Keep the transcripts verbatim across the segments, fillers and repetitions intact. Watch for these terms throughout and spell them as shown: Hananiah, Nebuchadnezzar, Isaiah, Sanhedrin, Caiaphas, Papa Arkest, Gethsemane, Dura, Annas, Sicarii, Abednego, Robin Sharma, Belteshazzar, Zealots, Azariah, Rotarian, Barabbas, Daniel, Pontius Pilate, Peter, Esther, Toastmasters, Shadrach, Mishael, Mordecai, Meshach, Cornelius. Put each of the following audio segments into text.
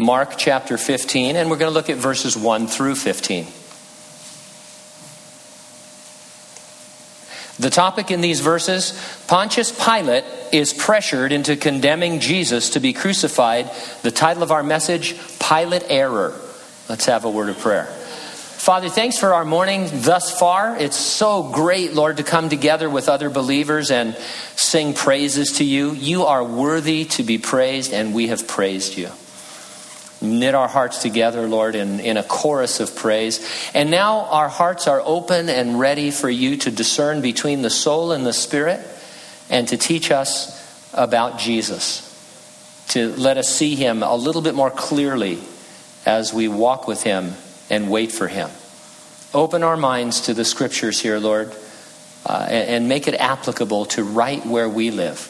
Mark chapter fifteen, and we're going to look at verses one through fifteen. The topic in these verses, Pontius Pilate is pressured into condemning Jesus to be crucified. The title of our message, Pilate Error. Let's have a word of prayer. Father, thanks for our morning thus far. It's so great, Lord, to come together with other believers and sing praises to you. You are worthy to be praised, and we have praised you. Knit our hearts together, Lord, in, in a chorus of praise. And now our hearts are open and ready for you to discern between the soul and the spirit and to teach us about Jesus. To let us see him a little bit more clearly as we walk with him and wait for him. Open our minds to the scriptures here, Lord, uh, and, and make it applicable to right where we live.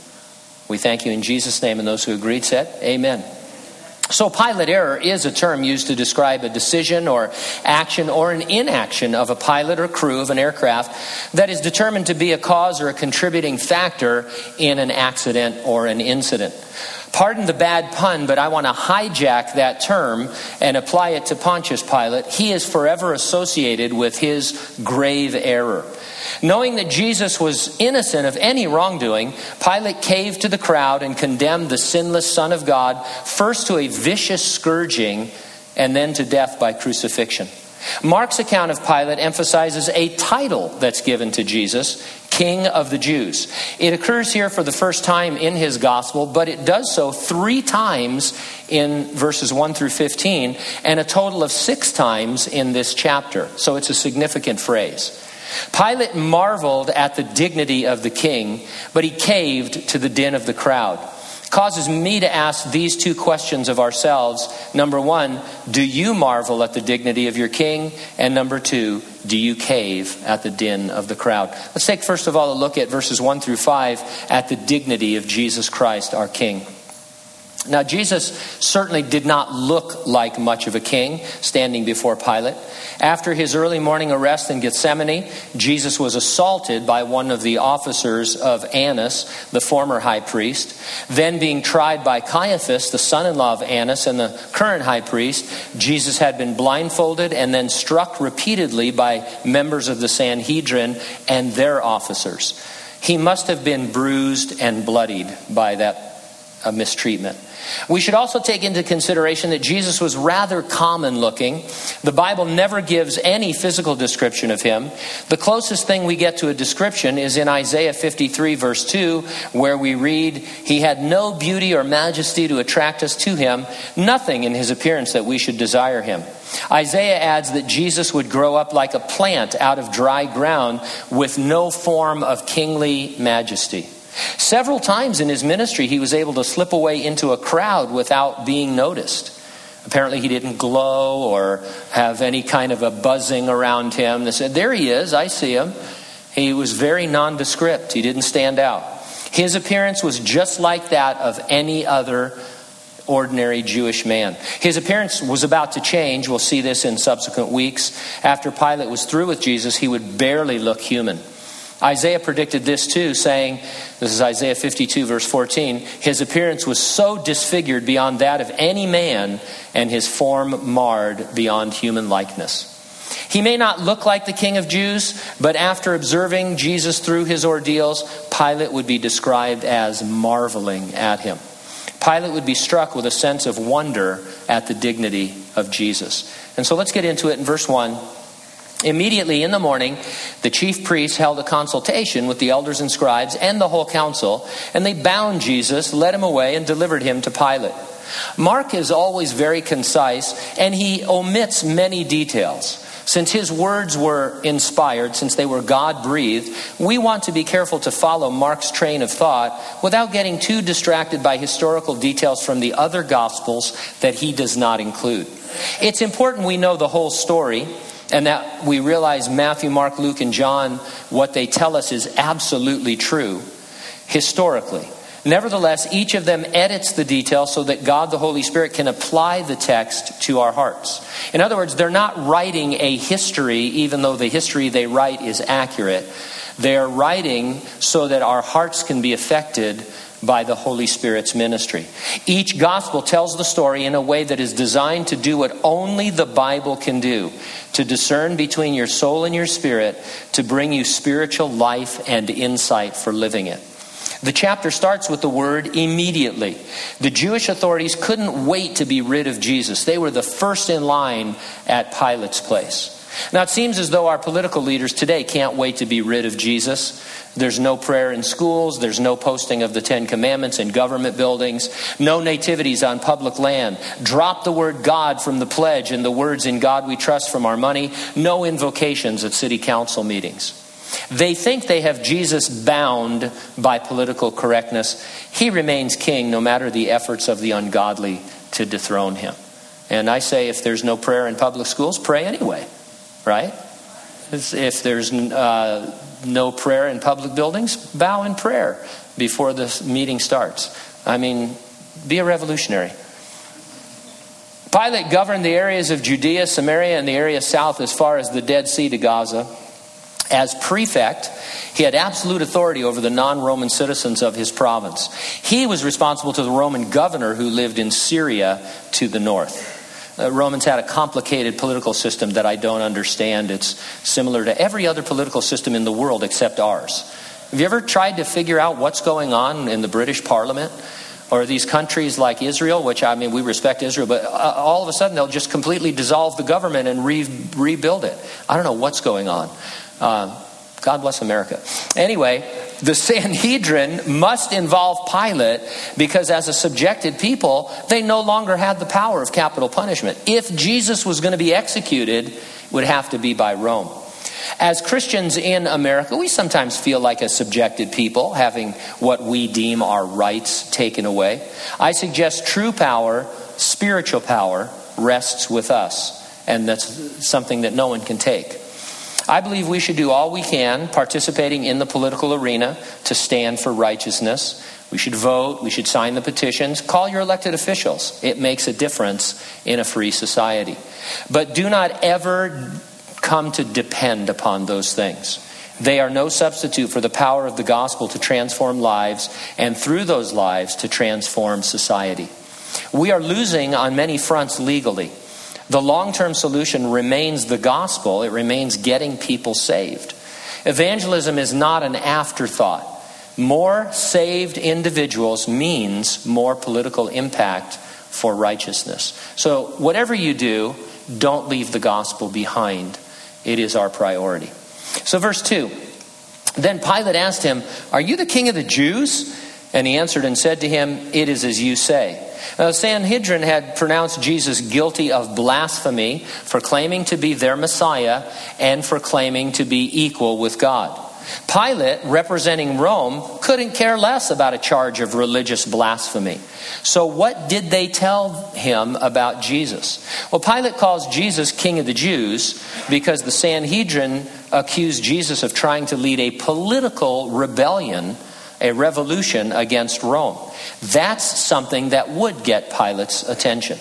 We thank you in Jesus' name, and those who agreed said, amen. So pilot error is a term used to describe a decision or action or an inaction of a pilot or crew of an aircraft that is determined to be a cause or a contributing factor in an accident or an incident. Pardon the bad pun, but I want to hijack that term and apply it to Pontius Pilate. He is forever associated with his grave error. Knowing that Jesus was innocent of any wrongdoing, Pilate caved to the crowd and condemned the sinless Son of God, first to a vicious scourging and then to death by crucifixion. Mark's account of Pilate emphasizes a title that's given to Jesus, King of the Jews. It occurs here for the first time in his gospel, but it does so three times in verses one through fifteen and a total of six times in this chapter. So it's a significant phrase. Pilate marveled at the dignity of the king, but he caved to the din of the crowd. It causes me to ask these two questions of ourselves. Number one, do you marvel at the dignity of your king? And number two, do you cave at the din of the crowd? Let's take first of all a look at verses one through five at the dignity of Jesus Christ, our King. Now, Jesus certainly did not look like much of a king standing before Pilate. After his early morning arrest in Gethsemane, Jesus was assaulted by one of the officers of Annas, the former high priest. Then being tried by Caiaphas, the son-in-law of Annas and the current high priest, Jesus had been blindfolded and then struck repeatedly by members of the Sanhedrin and their officers. He must have been bruised and bloodied by that a mistreatment. We should also take into consideration that Jesus was rather common looking. The Bible never gives any physical description of him. The closest thing we get to a description is in Isaiah fifty-three verse two, where we read, "He had no beauty or majesty to attract us to him, nothing in his appearance that we should desire him." Isaiah adds that Jesus would grow up like a plant out of dry ground with no form of kingly majesty. Several times in his ministry, he was able to slip away into a crowd without being noticed. Apparently, he didn't glow or have any kind of a buzzing around him. They said, "There he is, I see him." He was very nondescript. He didn't stand out. His appearance was just like that of any other ordinary Jewish man. His appearance was about to change. We'll see this in subsequent weeks. After Pilate was through with Jesus, he would barely look human. Isaiah predicted this too, saying, this is Isaiah fifty-two, verse fourteen, "His appearance was so disfigured beyond that of any man, and his form marred beyond human likeness." He may not look like the King of Jews, but after observing Jesus through his ordeals, Pilate would be described as marveling at him. Pilate would be struck with a sense of wonder at the dignity of Jesus. And so let's get into it in verse one. "Immediately in the morning, the chief priests held a consultation with the elders and scribes and the whole council, and they bound Jesus, led him away, and delivered him to Pilate." Mark is always very concise, and he omits many details. Since his words were inspired, since they were God-breathed, we want to be careful to follow Mark's train of thought without getting too distracted by historical details from the other Gospels that he does not include. It's important we know the whole story, and that we realize Matthew, Mark, Luke, and John, what they tell us is absolutely true historically. Nevertheless, each of them edits the detail so that God, the Holy Spirit, can apply the text to our hearts. In other words, they're not writing a history, even though the history they write is accurate. They're writing so that our hearts can be affected by the Holy Spirit's ministry. Each gospel tells the story in a way that is designed to do what only the Bible can do, to discern between your soul and your spirit, to bring you spiritual life and insight for living it. The chapter starts with the word immediately. The Jewish authorities couldn't wait to be rid of Jesus. They were the first in line at Pilate's place. Now, it seems as though our political leaders today can't wait to be rid of Jesus. There's no prayer in schools. There's no posting of the Ten Commandments in government buildings. No nativities on public land. Drop the word God from the pledge and the words "in God we trust" from our money. No invocations at city council meetings. They think they have Jesus bound by political correctness. He remains king no matter the efforts of the ungodly to dethrone him. And I say, if there's no prayer in public schools, pray anyway. Right? If there's uh, no prayer in public buildings, bow in prayer before the meeting starts. I mean, be a revolutionary. Pilate governed the areas of Judea, Samaria, and the area south as far as the Dead Sea to Gaza. As prefect, he had absolute authority over the non-Roman citizens of his province. He was responsible to the Roman governor who lived in Syria to the north. Uh, Romans had a complicated political system that I don't understand. It's similar to every other political system in the world except ours. Have you ever tried to figure out what's going on in the British Parliament? Or these countries like Israel, which, I mean, we respect Israel, but all of a sudden they'll just completely dissolve the government and re- rebuild it. I don't know what's going on. Uh, God bless America. Anyway, the Sanhedrin must involve Pilate because as a subjected people, they no longer had the power of capital punishment. If Jesus was going to be executed, it would have to be by Rome. As Christians in America, we sometimes feel like a subjected people, having what we deem our rights taken away. I suggest true power, spiritual power, rests with us. And that's something that no one can take. I believe we should do all we can, participating in the political arena, to stand for righteousness. We should vote. We should sign the petitions. Call your elected officials. It makes a difference in a free society. But do not ever come to depend upon those things. They are no substitute for the power of the gospel to transform lives, and through those lives to transform society. We are losing on many fronts legally. The long-term solution remains the gospel. It remains getting people saved. Evangelism is not an afterthought. More saved individuals means more political impact for righteousness. So whatever you do, don't leave the gospel behind. It is our priority. So verse two, then Pilate asked him, "Are you the king of the Jews?" And he answered and said to him, "It is as you say." Now, the Sanhedrin had pronounced Jesus guilty of blasphemy for claiming to be their Messiah and for claiming to be equal with God. Pilate, representing Rome, couldn't care less about a charge of religious blasphemy. So what did they tell him about Jesus? Well, Pilate calls Jesus King of the Jews because the Sanhedrin accused Jesus of trying to lead a political rebellion, a revolution against Rome. That's something that would get Pilate's attention.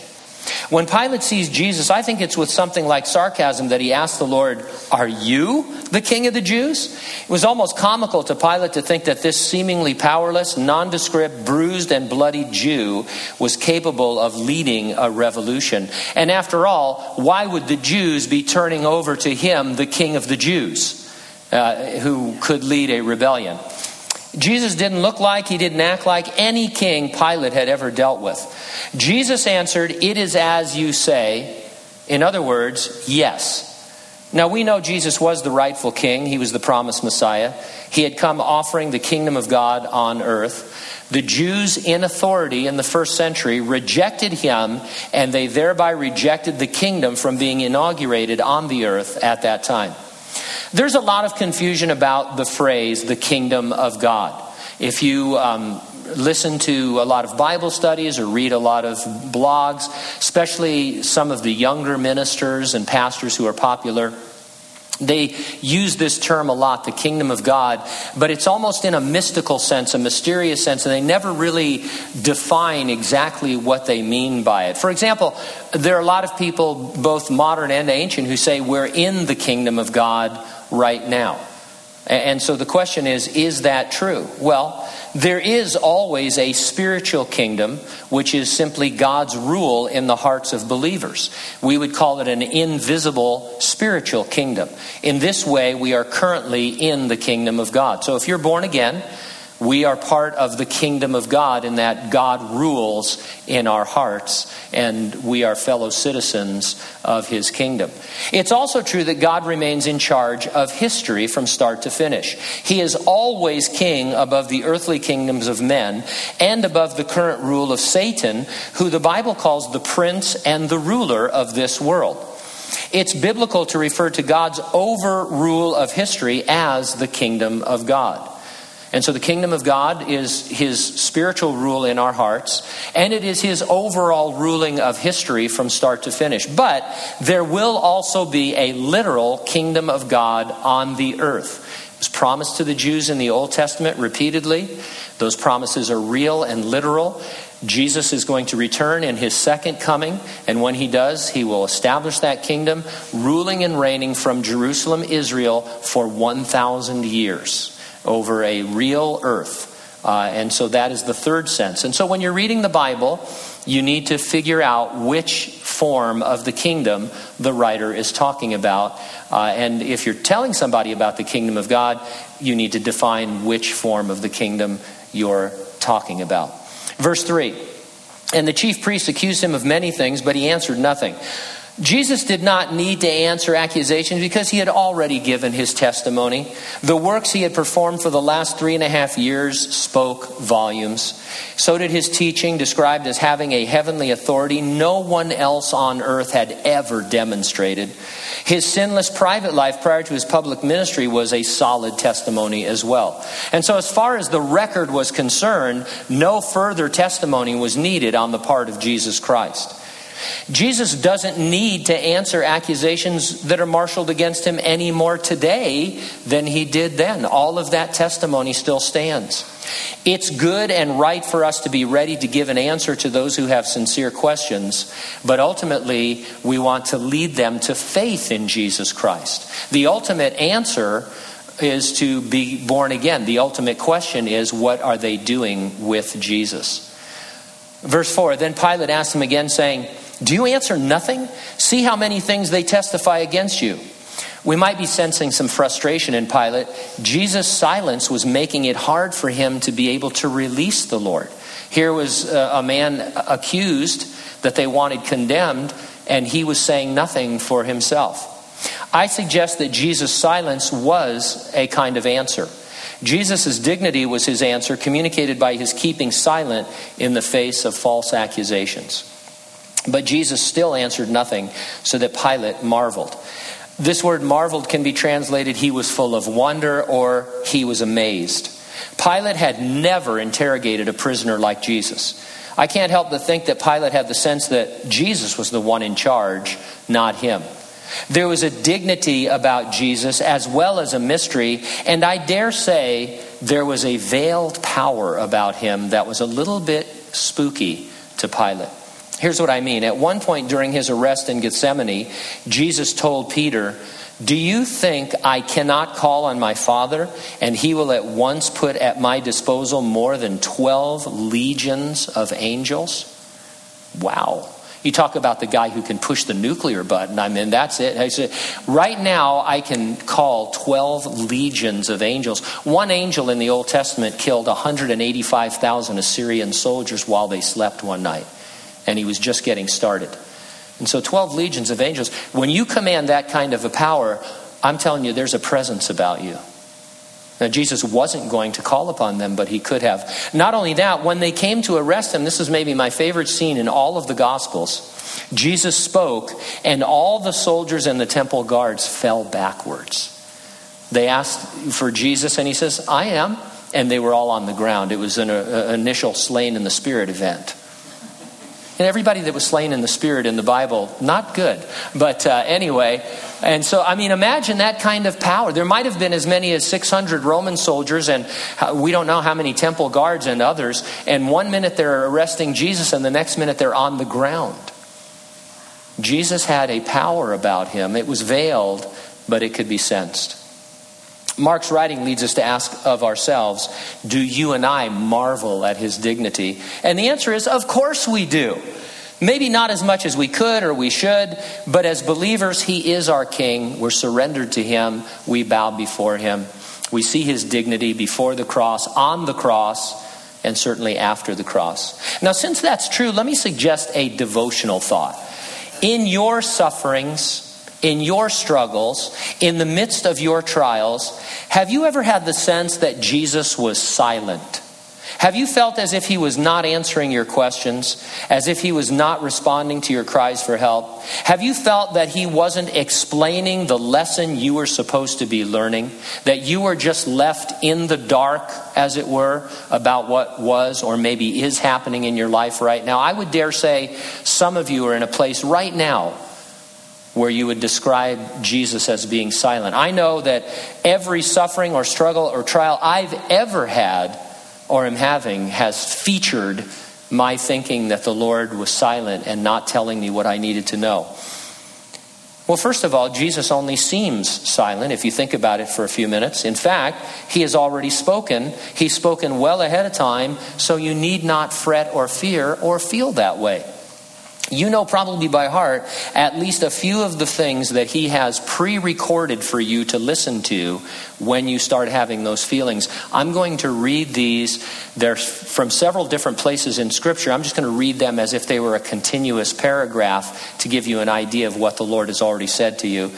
When Pilate sees Jesus, I think it's with something like sarcasm that he asked the Lord, "Are you the king of the Jews?" It was almost comical to Pilate to think that this seemingly powerless, nondescript, bruised and bloodied Jew was capable of leading a revolution. And after all, why would the Jews be turning over to him, the king of the Jews, uh, who could lead a rebellion? Jesus didn't look like, he didn't act like any king Pilate had ever dealt with. Jesus answered, "It is as you say." In other words, yes. Now we know Jesus was the rightful king. He was the promised Messiah. He had come offering the kingdom of God on earth. The Jews in authority in the first century rejected him, and they thereby rejected the kingdom from being inaugurated on the earth at that time. There's a lot of confusion about the phrase, the kingdom of God. If you um, listen to a lot of Bible studies or read a lot of blogs, especially some of the younger ministers and pastors who are popular, they use this term a lot, the kingdom of God, but it's almost in a mystical sense, a mysterious sense, and they never really define exactly what they mean by it. For example, there are a lot of people, both modern and ancient, who say we're in the kingdom of God right now. And so the question is, is that true? Well, there is always a spiritual kingdom, which is simply God's rule in the hearts of believers. We would call it an invisible spiritual kingdom. In this way, we are currently in the kingdom of God. So if you're born again, we are part of the kingdom of God in that God rules in our hearts and we are fellow citizens of his kingdom. It's also true that God remains in charge of history from start to finish. He is always king above the earthly kingdoms of men and above the current rule of Satan, who the Bible calls the prince and the ruler of this world. It's biblical to refer to God's overrule of history as the kingdom of God. And so the kingdom of God is his spiritual rule in our hearts, and it is his overall ruling of history from start to finish. But there will also be a literal kingdom of God on the earth. It was promised to the Jews in the Old Testament repeatedly. Those promises are real and literal. Jesus is going to return in his second coming, and when he does, he will establish that kingdom, ruling and reigning from Jerusalem, Israel, for one thousand years. Over a real earth. Uh, and so that is the third sense. And so when you're reading the Bible, you need to figure out which form of the kingdom the writer is talking about. Uh, and if you're telling somebody about the kingdom of God, you need to define which form of the kingdom you're talking about. Verse three, and the chief priests accused him of many things, but he answered nothing. Jesus did not need to answer accusations because he had already given his testimony. The works he had performed for the last three and a half years spoke volumes. So did his teaching, described as having a heavenly authority no one else on earth had ever demonstrated. His sinless private life prior to his public ministry was a solid testimony as well. And so as far as the record was concerned, no further testimony was needed on the part of Jesus Christ. Jesus doesn't need to answer accusations that are marshaled against him any more today than he did then. All of that testimony still stands. It's good and right for us to be ready to give an answer to those who have sincere questions, but ultimately we want to lead them to faith in Jesus Christ. The ultimate answer is to be born again. The ultimate question is, what are they doing with Jesus? Verse four, then Pilate asked him again, saying, do you answer nothing? See how many things they testify against you. We might be sensing some frustration in Pilate. Jesus' silence was making it hard for him to be able to release the Lord. Here was a man accused that they wanted condemned, and he was saying nothing for himself. I suggest that Jesus' silence was a kind of answer. Jesus' dignity was his answer, communicated by his keeping silent in the face of false accusations. But Jesus still answered nothing, so that Pilate marveled. This word marveled can be translated, he was full of wonder, or he was amazed. Pilate had never interrogated a prisoner like Jesus. I can't help but think that Pilate had the sense that Jesus was the one in charge, not him. There was a dignity about Jesus as well as a mystery, and I dare say there was a veiled power about him that was a little bit spooky to Pilate. Here's what I mean. At one point during his arrest in Gethsemane, Jesus told Peter, do you think I cannot call on my Father, and he will at once put at my disposal more than twelve legions of angels? Wow. You talk about the guy who can push the nuclear button. I mean, that's it. I said, right now, I can call twelve legions of angels. One angel in the Old Testament killed one hundred eighty-five thousand Assyrian soldiers while they slept one night. And he was just getting started. And so twelve legions of angels. When you command that kind of a power, I'm telling you, there's a presence about you. Now, Jesus wasn't going to call upon them, but he could have. Not only that, when they came to arrest him, this is maybe my favorite scene in all of the Gospels. Jesus spoke, and all the soldiers and the temple guards fell backwards. They asked for Jesus, and he says, I am. And they were all on the ground. It was an uh, initial slain in the spirit event. And everybody that was slain in the spirit in the Bible, not good. But uh, anyway, and so, I mean, imagine that kind of power. There might have been as many as six hundred Roman soldiers, and we don't know how many temple guards and others. And one minute they're arresting Jesus, and the next minute they're on the ground. Jesus had a power about him. It was veiled, but it could be sensed. Mark's writing leads us to ask of ourselves, do you and I marvel at his dignity? And the answer is, of course we do. Maybe not as much as we could or we should, but as believers, he is our king. We're surrendered to him. We bow before him. We see his dignity before the cross, on the cross, and certainly after the cross. Now, since that's true, let me suggest a devotional thought. In your sufferings, in your struggles, in the midst of your trials, have you ever had the sense that Jesus was silent? Have you felt as if he was not answering your questions, as if he was not responding to your cries for help? Have you felt that he wasn't explaining the lesson you were supposed to be learning, that you were just left in the dark, as it were, about what was or maybe is happening in your life right now? I would dare say some of you are in a place right now where you would describe Jesus as being silent. I know that every suffering or struggle or trial I've ever had or am having has featured my thinking that the Lord was silent and not telling me what I needed to know. Well, first of all, Jesus only seems silent if you think about it for a few minutes. In fact, he has already spoken. He's spoken well ahead of time, so you need not fret or fear or feel that way. You know probably by heart at least a few of the things that he has pre-recorded for you to listen to when you start having those feelings. I'm going to read these. They're from several different places in Scripture. I'm just going to read them as if they were a continuous paragraph to give you an idea of what the Lord has already said to you.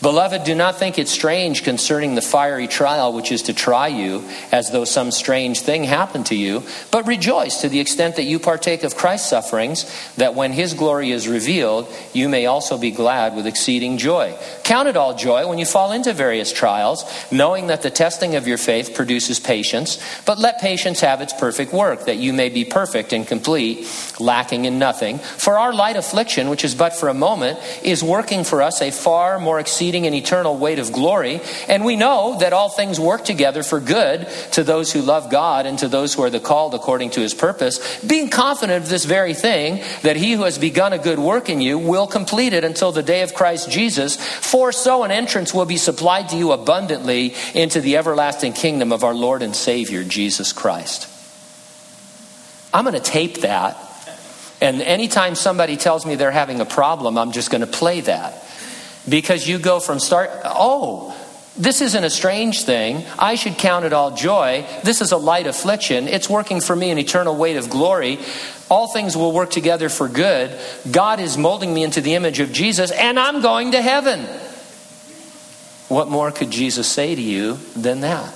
Beloved, do not think it strange concerning the fiery trial which is to try you, as though some strange thing happened to you, but rejoice to the extent that you partake of Christ's sufferings, that when his glory is revealed, you may also be glad with exceeding joy. Count it all joy when you fall into various trials, knowing that the testing of your faith produces patience, but let patience have its perfect work, that you may be perfect and complete, lacking in nothing. For our light affliction, which is but for a moment, is working for us a far more exceeding an eternal weight of glory, and we know that all things work together for good to those who love God and to those who are the called according to his purpose, being confident of this very thing, that he who has begun a good work in you will complete it until the day of Christ Jesus. For so an entrance will be supplied to you abundantly into the everlasting kingdom of our Lord and Savior Jesus Christ. I'm going to tape that, and anytime somebody tells me they're having a problem, I'm just going to play that. Because you go from start, oh, this isn't a strange thing. I should count it all joy. This is a light affliction. It's working for me an eternal weight of glory. All things will work together for good. God is molding me into the image of Jesus, and I'm going to heaven. What more could Jesus say to you than that?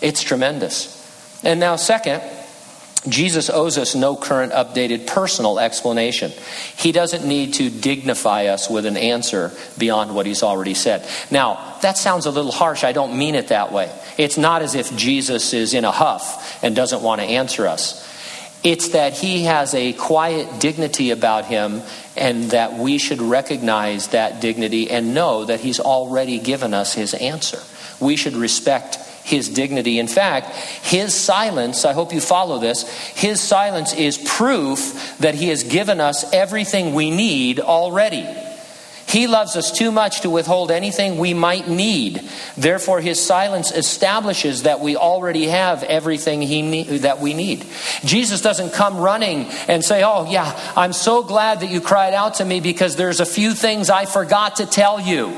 It's tremendous. And now, second, Jesus owes us no current updated personal explanation. He doesn't need to dignify us with an answer beyond what he's already said. Now, that sounds a little harsh. I don't mean it that way. It's not as if Jesus is in a huff and doesn't want to answer us. It's that he has a quiet dignity about him, and that we should recognize that dignity and know that he's already given us his answer. We should respect his dignity. In fact, his silence, I hope you follow this, his silence is proof that he has given us everything we need already. He loves us too much to withhold anything we might need. Therefore, his silence establishes that we already have everything he need, that we need. Jesus doesn't come running and say, oh yeah, I'm so glad that you cried out to me because there's a few things I forgot to tell you.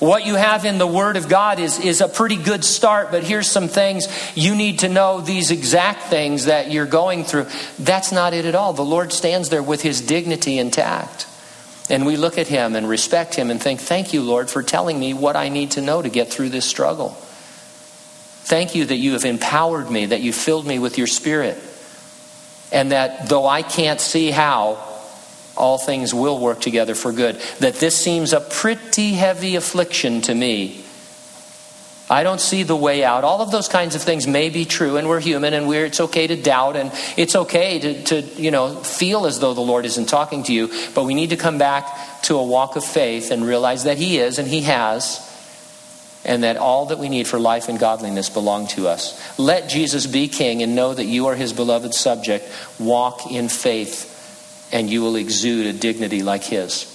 What you have in the Word of God is, is a pretty good start, but here's some things you need to know, these exact things that you're going through. That's not it at all. The Lord stands there with his dignity intact. And we look at him and respect him and think, thank you, Lord, for telling me what I need to know to get through this struggle. Thank you that you have empowered me, that you filled me with your Spirit. And that though I can't see how, all things will work together for good. That this seems a pretty heavy affliction to me. I don't see the way out. All of those kinds of things may be true, and we're human, and we're it's okay to doubt, and it's okay to, to you know feel as though the Lord isn't talking to you. But we need to come back to a walk of faith and realize that he is and he has, and that all that we need for life and godliness belong to us. Let Jesus be king and know that you are his beloved subject. Walk in faith, and you will exude a dignity like his.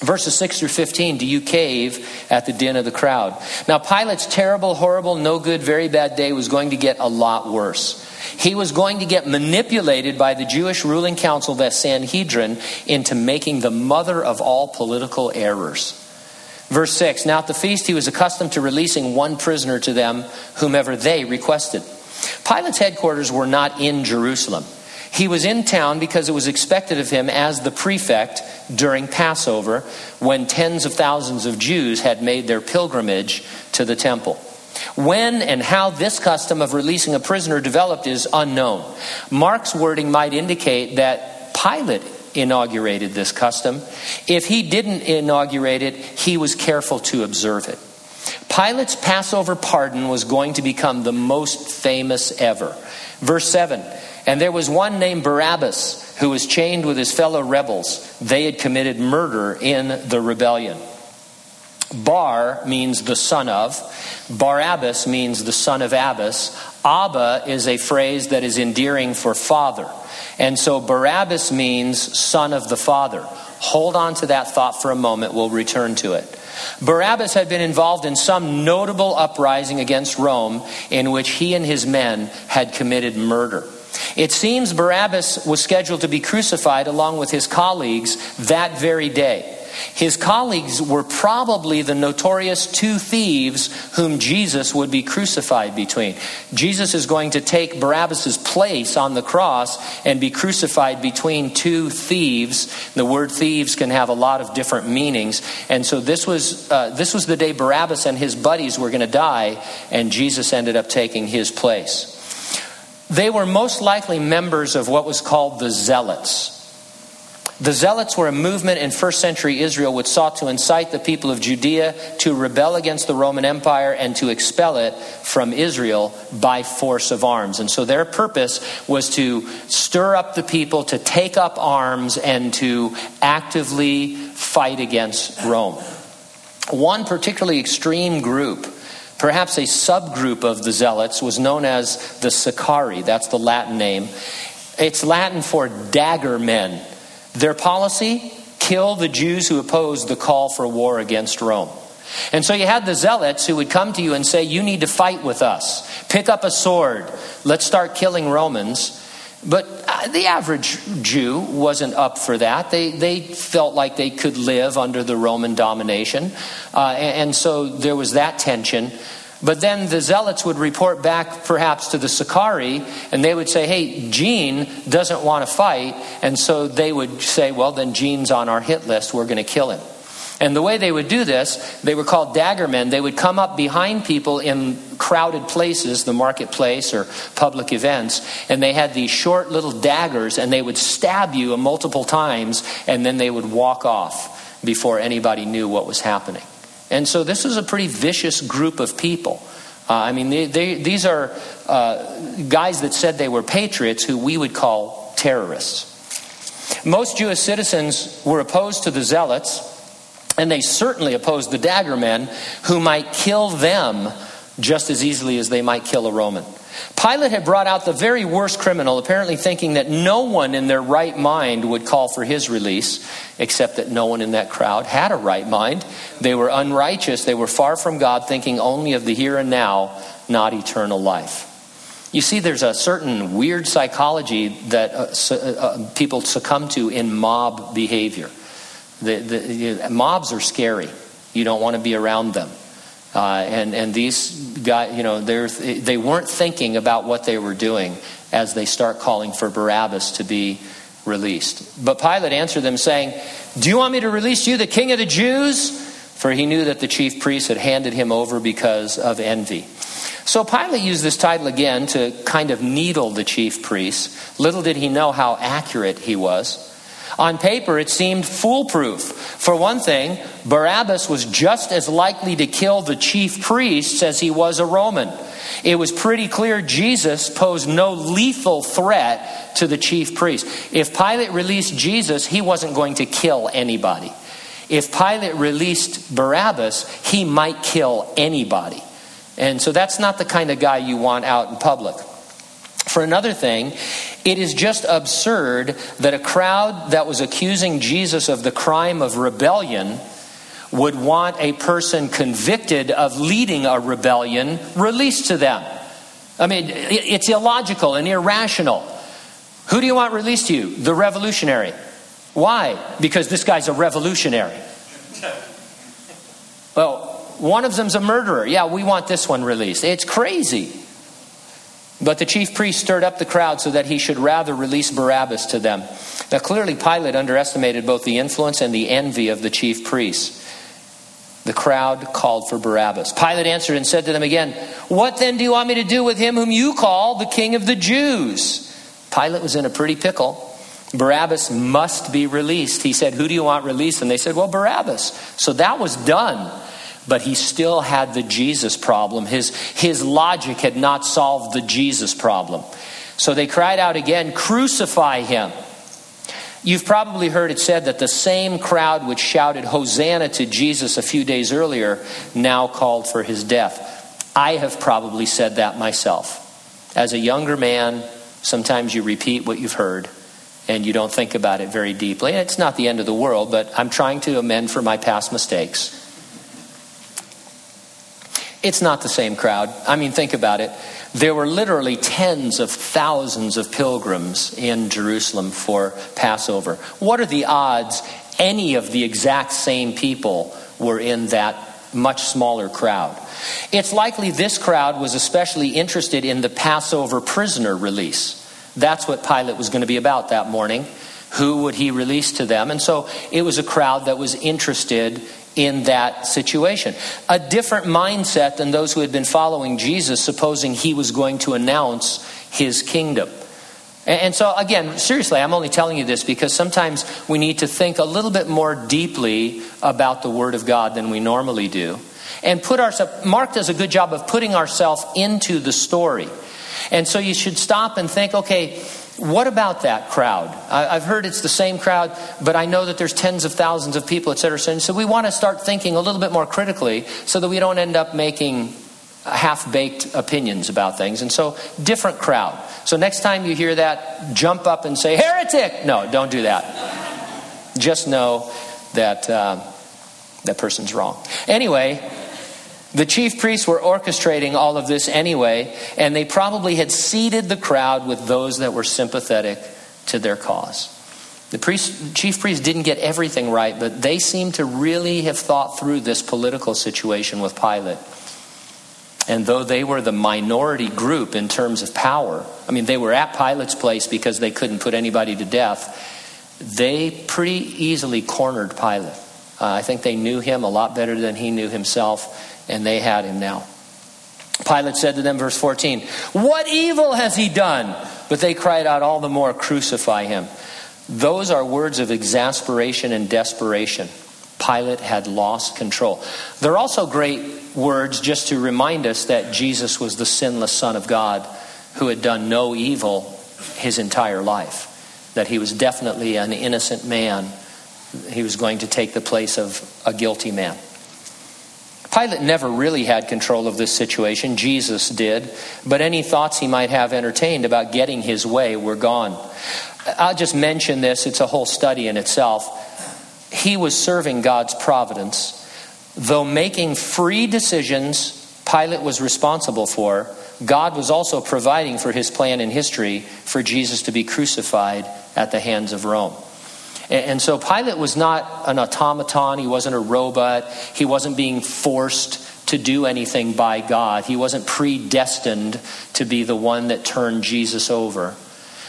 Verses six through fifteen, do you cave at the din of the crowd? Now, Pilate's terrible, horrible, no good, very bad day was going to get a lot worse. He was going to get manipulated by the Jewish ruling council, the Sanhedrin, into making the mother of all political errors. Verse six, now at the feast he was accustomed to releasing one prisoner to them, whomever they requested. Pilate's headquarters were not in Jerusalem. He was in town because it was expected of him as the prefect during Passover, when tens of thousands of Jews had made their pilgrimage to the temple. When and how this custom of releasing a prisoner developed is unknown. Mark's wording might indicate that Pilate inaugurated this custom. If he didn't inaugurate it, he was careful to observe it. Pilate's Passover pardon was going to become the most famous ever. Verse seven, and there was one named Barabbas, who was chained with his fellow rebels. They had committed murder in the rebellion. Bar means the son of. Barabbas means the son of Abbas. Abba is a phrase that is endearing for father. And so Barabbas means son of the father. Hold on to that thought for a moment. We'll return to it. Barabbas had been involved in some notable uprising against Rome in which he and his men had committed murder. It seems Barabbas was scheduled to be crucified along with his colleagues that very day. His colleagues were probably the notorious two thieves whom Jesus would be crucified between. Jesus is going to take Barabbas' place on the cross and be crucified between two thieves. The word thieves can have a lot of different meanings. And so this was uh, this was the day Barabbas and his buddies were going to die, and Jesus ended up taking his place. They were most likely members of what was called the Zealots. The Zealots were a movement in first century Israel which sought to incite the people of Judea to rebel against the Roman Empire and to expel it from Israel by force of arms. And so their purpose was to stir up the people to take up arms and to actively fight against Rome. One particularly extreme group, perhaps a subgroup of the Zealots, was known as the Sicarii. That's the Latin name. It's Latin for dagger men. Their policy, kill the Jews who opposed the call for war against Rome. And so you had the Zealots who would come to you and say, you need to fight with us. Pick up a sword. Let's start killing Romans. But the average Jew wasn't up for that. They they felt like they could live under the Roman domination. Uh, and, and so there was that tension. But then the Zealots would report back perhaps to the Sicarii, and they would say, hey, Gene doesn't want to fight. And so they would say, well, then Gene's on our hit list. We're going to kill him. And the way they would do this, they were called dagger men. They would come up behind people in crowded places, the marketplace or public events, and they had these short little daggers, and they would stab you multiple times, and then they would walk off before anybody knew what was happening. And so this was a pretty vicious group of people. Uh, I mean, they, they, these are uh, guys that said they were patriots who we would call terrorists. Most Jewish citizens were opposed to the Zealots, and they certainly opposed the dagger men, who might kill them just as easily as they might kill a Roman. Pilate had brought out the very worst criminal, apparently thinking that no one in their right mind would call for his release, except that no one in that crowd had a right mind. They were unrighteous. They were far from God, thinking only of the here and now, not eternal life. You see, there's a certain weird psychology that uh, su- uh, people succumb to in mob behavior. The, the, the mobs are scary. You don't want to be around them. Uh, and, and these guys, you know, they weren't thinking about what they were doing as they start calling for Barabbas to be released. But Pilate answered them saying, do you want me to release you, the king of the Jews? For he knew that the chief priests had handed him over because of envy. So Pilate used this title again to kind of needle the chief priests. Little did he know how accurate he was. On paper, it seemed foolproof. For one thing, Barabbas was just as likely to kill the chief priests as he was a Roman. It was pretty clear Jesus posed no lethal threat to the chief priests. If Pilate released Jesus, he wasn't going to kill anybody. If Pilate released Barabbas, he might kill anybody. And so that's not the kind of guy you want out in public. For another thing, it is just absurd that a crowd that was accusing Jesus of the crime of rebellion would want a person convicted of leading a rebellion released to them. I mean, it's illogical and irrational. Who do you want released to you? The revolutionary. Why? Because this guy's a revolutionary. Well, one of them's a murderer. Yeah, we want this one released. It's crazy. But the chief priest stirred up the crowd so that he should rather release Barabbas to them. Now, clearly, Pilate underestimated both the influence and the envy of the chief priests. The crowd called for Barabbas. Pilate answered and said to them again, "What then do you want me to do with him whom you call the King of the Jews?" Pilate was in a pretty pickle. Barabbas must be released. He said, "Who do you want released?" And they said, "Well, Barabbas." So that was done. But he still had the Jesus problem. His, his logic had not solved the Jesus problem. So they cried out again, "Crucify him." You've probably heard it said that the same crowd which shouted Hosanna to Jesus a few days earlier now called for his death. I have probably said that myself. As a younger man, sometimes you repeat what you've heard and you don't think about it very deeply. And it's not the end of the world, but I'm trying to amend for my past mistakes. It's not the same crowd. I mean, think about it. There were literally tens of thousands of pilgrims in Jerusalem for Passover. What are the odds any of the exact same people were in that much smaller crowd? It's likely this crowd was especially interested in the Passover prisoner release. That's what Pilate was going to be about that morning. Who would he release to them? And so it was a crowd that was interested in that situation. A different mindset than those who had been following Jesus, supposing he was going to announce his kingdom. And so again, seriously, I'm only telling you this because sometimes we need to think a little bit more deeply about the Word of God than we normally do. And put ourselves, Mark does a good job of putting ourselves into the story. And so you should stop and think, okay, what about that crowd? I've heard it's the same crowd, but I know that there's tens of thousands of people, et cetera. So we want to start thinking a little bit more critically so that we don't end up making half-baked opinions about things. And so, different crowd. So next time you hear that, jump up and say, "Heretic!" No, don't do that. Just know that uh, that person's wrong. Anyway, the chief priests were orchestrating all of this anyway, and they probably had seated the crowd with those that were sympathetic to their cause. The priest, chief priests didn't get everything right, but they seem to really have thought through this political situation with Pilate. And though they were the minority group in terms of power, I mean, they were at Pilate's place because they couldn't put anybody to death, they pretty easily cornered Pilate. Uh, I think they knew him a lot better than he knew himself. And they had him now. Pilate said to them, verse fourteen, "What evil has he done?" But they cried out all the more, "Crucify him." Those are words of exasperation and desperation. Pilate had lost control. They're also great words just to remind us that Jesus was the sinless Son of God who had done no evil his entire life. That he was definitely an innocent man. He was going to take the place of a guilty man. Pilate never really had control of this situation. Jesus did. But any thoughts he might have entertained about getting his way were gone. I'll just mention this. It's a whole study in itself. He was serving God's providence. Though making free decisions Pilate was responsible for, God was also providing for his plan in history for Jesus to be crucified at the hands of Rome. And so Pilate was not an automaton. He wasn't a robot. He wasn't being forced to do anything by God. He wasn't predestined to be the one that turned Jesus over.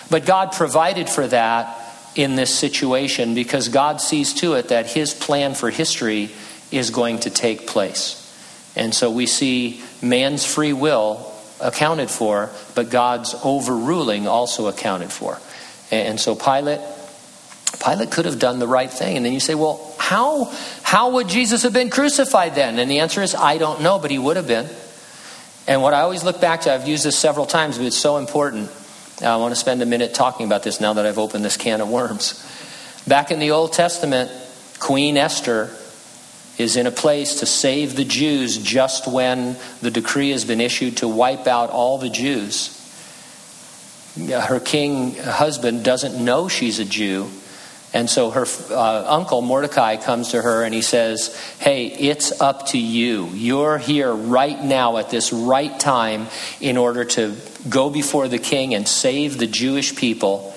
But God provided for that in this situation because God sees to it that his plan for history is going to take place. And so we see man's free will accounted for, but God's overruling also accounted for. And so Pilate... Pilate could have done the right thing. And then you say, well, how, how would Jesus have been crucified then? And the answer is, I don't know, but he would have been. And what I always look back to, I've used this several times, but it's so important. I want to spend a minute talking about this now that I've opened this can of worms. Back in the Old Testament, Queen Esther is in a place to save the Jews just when the decree has been issued to wipe out all the Jews. her king husband doesn't know she's a Jew. And so her uh, uncle, Mordecai, comes to her and he says, hey, it's up to you. You're here right now at this right time in order to go before the king and save the Jewish people.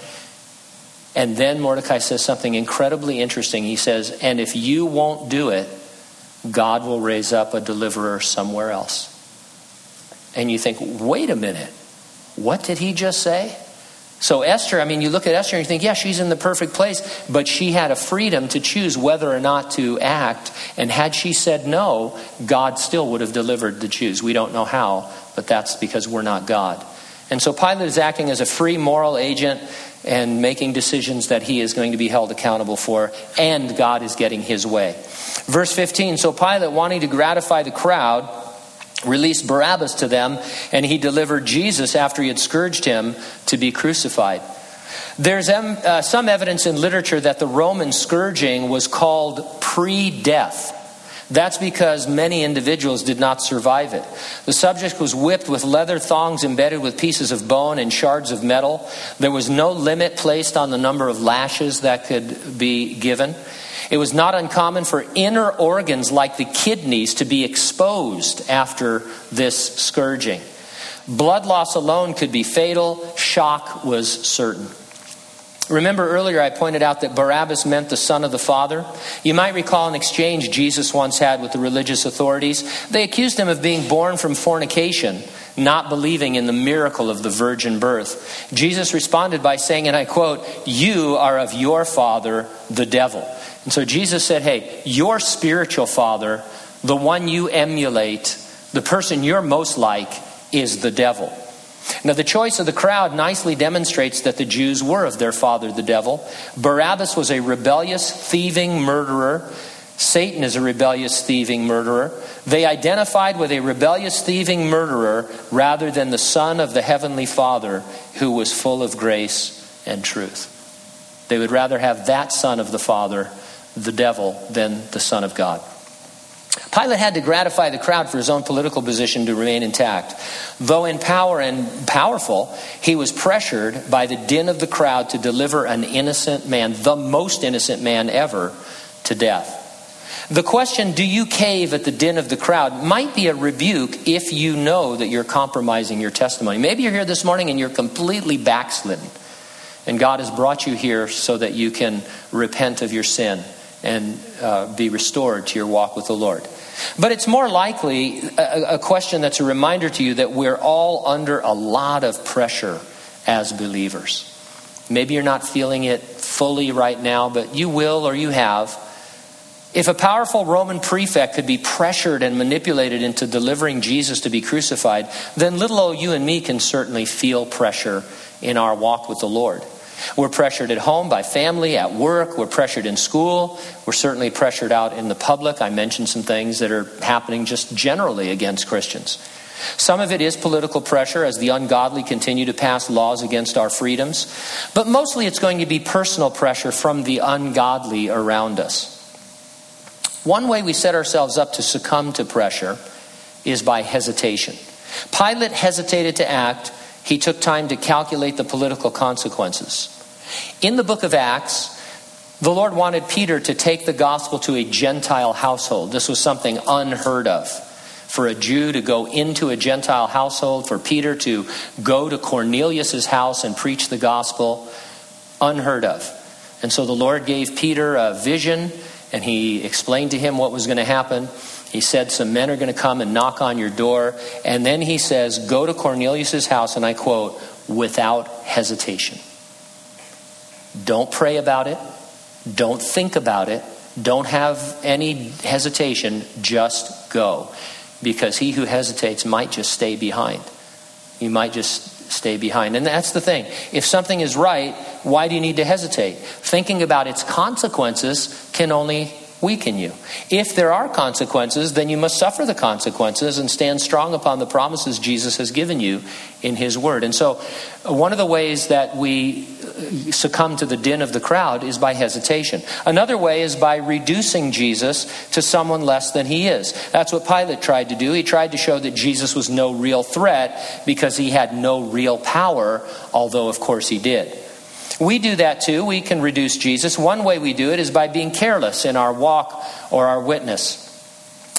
And then Mordecai says something incredibly interesting. He says, and if you won't do it, God will raise up a deliverer somewhere else. And you think, wait a minute, what did he just say? So Esther, I mean, you look at Esther and you think, yeah, she's in the perfect place, but she had a freedom to choose whether or not to act. And had she said no, God still would have delivered the Jews. We don't know how, but that's because we're not God. And so Pilate is acting as a free moral agent and making decisions that he is going to be held accountable for, and God is getting his way. Verse fifteen, so Pilate, wanting to gratify the crowd, released Barabbas to them, and he delivered Jesus after he had scourged him to be crucified. There's em, uh, some evidence in literature that the Roman scourging was called pre-death. That's because many individuals did not survive it. The subject was whipped with leather thongs embedded with pieces of bone and shards of metal. There was no limit placed on the number of lashes that could be given. It was not uncommon for inner organs like the kidneys to be exposed after this scourging. Blood loss alone could be fatal. Shock was certain. Remember earlier I pointed out that Barabbas meant the son of the father. You might recall an exchange Jesus once had with the religious authorities. They accused him of being born from fornication, not believing in the miracle of the virgin birth. Jesus responded by saying, and I quote, "You are of your father, the devil." And so Jesus said, hey, your spiritual father, the one you emulate, the person you're most like, is the devil. Now, the choice of the crowd nicely demonstrates that the Jews were of their father, the devil. Barabbas was a rebellious, thieving murderer. Satan is a rebellious, thieving murderer. They identified with a rebellious, thieving murderer rather than the son of the heavenly Father who was full of grace and truth. They would rather have that son of the Father, the devil, than the Son of God. Pilate had to gratify the crowd for his own political position to remain intact. Though in power and powerful, he was pressured by the din of the crowd to deliver an innocent man, the most innocent man ever, to death. The question, do you cave at the din of the crowd, might be a rebuke if you know that you're compromising your testimony. Maybe you're here this morning and you're completely backslidden, and God has brought you here so that you can repent of your sin and uh, be restored to your walk with the Lord. But it's more likely a, a question that's a reminder to you that we're all under a lot of pressure as believers. Maybe you're not feeling it fully right now, but you will, or you have. If a powerful Roman prefect could be pressured and manipulated into delivering Jesus to be crucified, then little old you and me can certainly feel pressure in our walk with the Lord. We're pressured at home by family, at work. We're pressured in school. We're certainly pressured out in the public. I mentioned some things that are happening just generally against Christians. Some of it is political pressure as the ungodly continue to pass laws against our freedoms. But mostly it's going to be personal pressure from the ungodly around us. One way we set ourselves up to succumb to pressure is by hesitation. Pilate hesitated to act. He took time to calculate the political consequences. In the book of Acts, the Lord wanted Peter to take the gospel to a Gentile household. This was something unheard of. For a Jew to go into a Gentile household, for Peter to go to Cornelius' house and preach the gospel, unheard of. And so the Lord gave Peter a vision, and he explained to him what was going to happen. He said, some men are going to come and knock on your door. And then he says, go to Cornelius' house, and I quote, without hesitation. Don't pray about it. Don't think about it. Don't have any hesitation. Just go. Because he who hesitates might just stay behind. You might just stay behind. And that's the thing. If something is right, why do you need to hesitate? Thinking about its consequences can only weaken you. If there are consequences, then you must suffer the consequences and stand strong upon the promises Jesus has given you in his word. And so one of the ways that we succumb to the din of the crowd is by hesitation. Another way is by reducing Jesus to someone less than he is. That's what Pilate tried to do. He tried to show that Jesus was no real threat because he had no real power, although of course he did. We do that too. We can reduce Jesus. One way we do it is by being careless in our walk or our witness.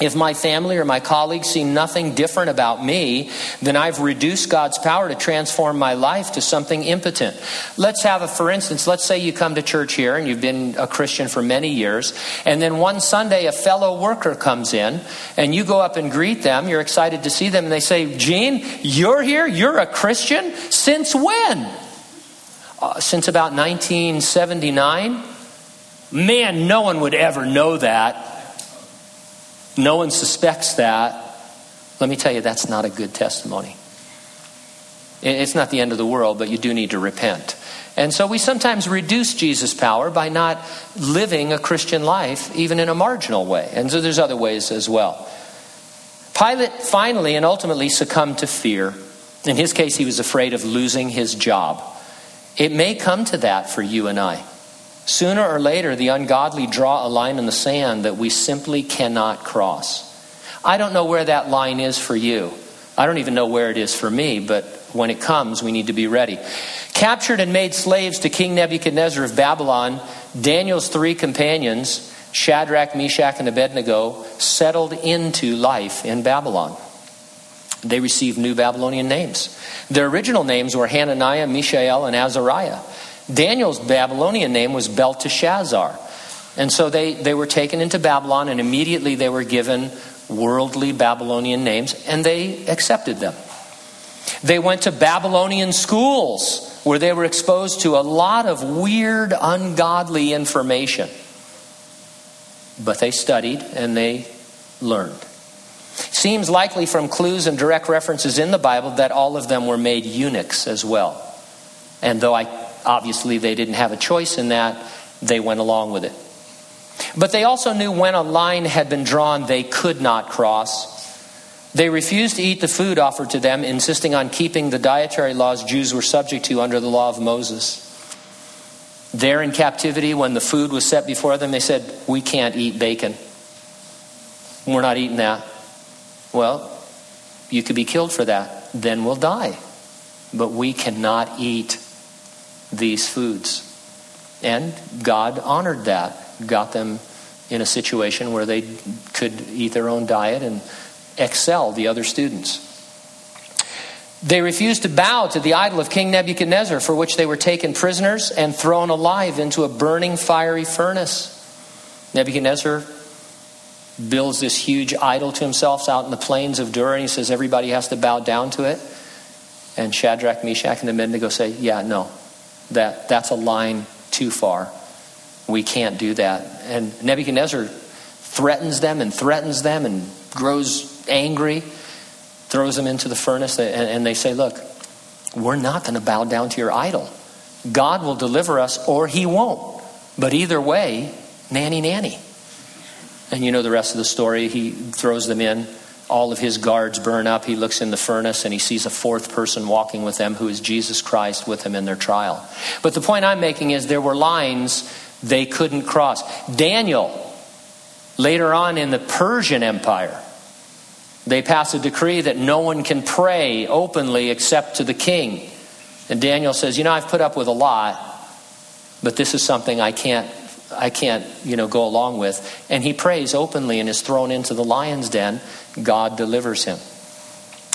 If my family or my colleagues see nothing different about me, then I've reduced God's power to transform my life to something impotent. Let's have a, for instance, let's say you come to church here and you've been a Christian for many years, and then one Sunday a fellow worker comes in and you go up and greet them. You're excited to see them and they say, "Gene, you're here? You're a Christian? Since when?" Since about nineteen seventy-nine. Man, no one would ever know that. No one suspects that. Let me tell you, that's not a good testimony. It's not the end of the world, but you do need to repent. And so we sometimes reduce Jesus' power by not living a Christian life, even in a marginal way. And so there's other ways as well. Pilate finally and ultimately succumbed to fear. In his case, he was afraid of losing his job. It may come to that for you and I. Sooner or later, the ungodly draw a line in the sand that we simply cannot cross. I don't know where that line is for you. I don't even know where it is for me, but when it comes, we need to be ready. Captured and made slaves to King Nebuchadnezzar of Babylon, Daniel's three companions, Shadrach, Meshach, and Abednego, settled into life in Babylon. They received new Babylonian names. Their original names were Hananiah, Mishael, and Azariah. Daniel's Babylonian name was Belteshazzar. And so they, they were taken into Babylon, and immediately they were given worldly Babylonian names, and they accepted them. They went to Babylonian schools where they were exposed to a lot of weird, ungodly information. But they studied and they learned. Seems likely from clues and direct references in the Bible that all of them were made eunuchs as well. And though I obviously they didn't have a choice in that, they went along with it. But they also knew when a line had been drawn they could not cross. They refused to eat the food offered to them, insisting on keeping the dietary laws Jews were subject to under the law of Moses. There in captivity, when the food was set before them, they said, "We can't eat bacon. We're not eating that." Well, you could be killed for that. Then we'll die. But we cannot eat these foods. And God honored that. Got them in a situation where they could eat their own diet and excel the other students. They refused to bow to the idol of King Nebuchadnezzar, for which they were taken prisoners and thrown alive into a burning fiery furnace. Nebuchadnezzar builds this huge idol to himself out in the plains of Dura, and he says everybody has to bow down to it. And Shadrach, Meshach, and Abednego say, yeah, no, that, that's a line too far. We can't do that. And Nebuchadnezzar threatens them and threatens them and grows angry, throws them into the furnace, and, and they say, look, we're not going to bow down to your idol. God will deliver us or he won't. But either way, nanny, nanny. And you know the rest of the story. He throws them in. All of his guards burn up. He looks in the furnace and he sees a fourth person walking with them, who is Jesus Christ, with them in their trial. But the point I'm making is there were lines they couldn't cross. Daniel, later on in the Persian Empire, they pass a decree that no one can pray openly except to the king. And Daniel says, you know, I've put up with a lot, but this is something I can't I can't, you know, go along with. And he prays openly and is thrown into the lion's den. God delivers him.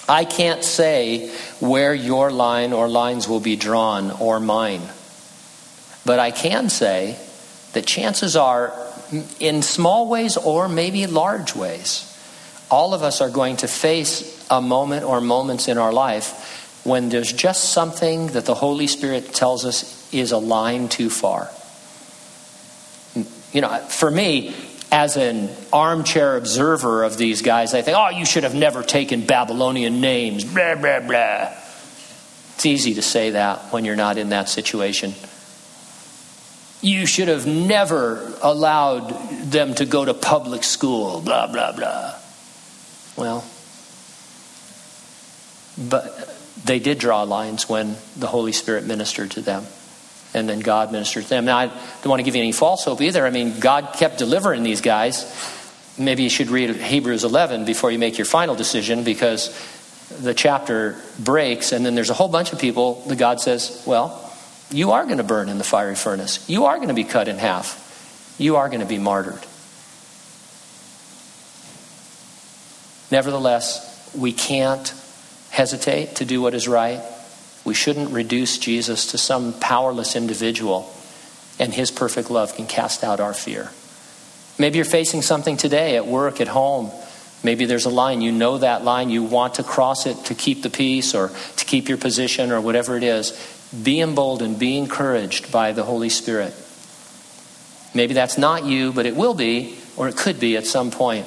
I can't say where your line or lines will be drawn, or mine. But I can say that chances are, in small ways or maybe large ways, all of us are going to face a moment or moments in our life when there's just something that the Holy Spirit tells us is a line too far. You know, for me, as an armchair observer of these guys, I think, oh, you should have never taken Babylonian names, blah, blah, blah. It's easy to say that when you're not in that situation. You should have never allowed them to go to public school, blah, blah, blah. Well, but they did draw lines when the Holy Spirit ministered to them. And then God ministered to them. Now, I don't want to give you any false hope either. I mean, God kept delivering these guys. Maybe you should read Hebrews eleven before you make your final decision, because the chapter breaks and then there's a whole bunch of people that God says, well, you are going to burn in the fiery furnace. You are going to be cut in half. You are going to be martyred. Nevertheless, we can't hesitate to do what is right. We shouldn't reduce Jesus to some powerless individual, and his perfect love can cast out our fear. Maybe you're facing something today at work, at home. Maybe there's a line. You know that line. You want to cross it to keep the peace or to keep your position or whatever it is. Be emboldened. Be encouraged by the Holy Spirit. Maybe that's not you, but it will be, or it could be at some point.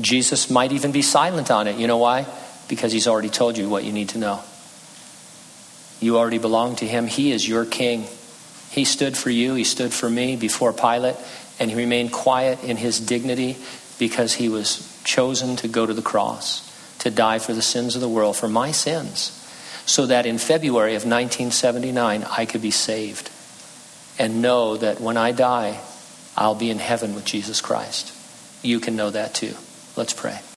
Jesus might even be silent on it. You know why? Because he's already told you what you need to know. You already belong to him. He is your king. He stood for you. He stood for me before Pilate. And he remained quiet in his dignity because he was chosen to go to the cross, to die for the sins of the world, for my sins, so that in February of nineteen seventy-nine, I could be saved and know that when I die, I'll be in heaven with Jesus Christ. You can know that too. Let's pray.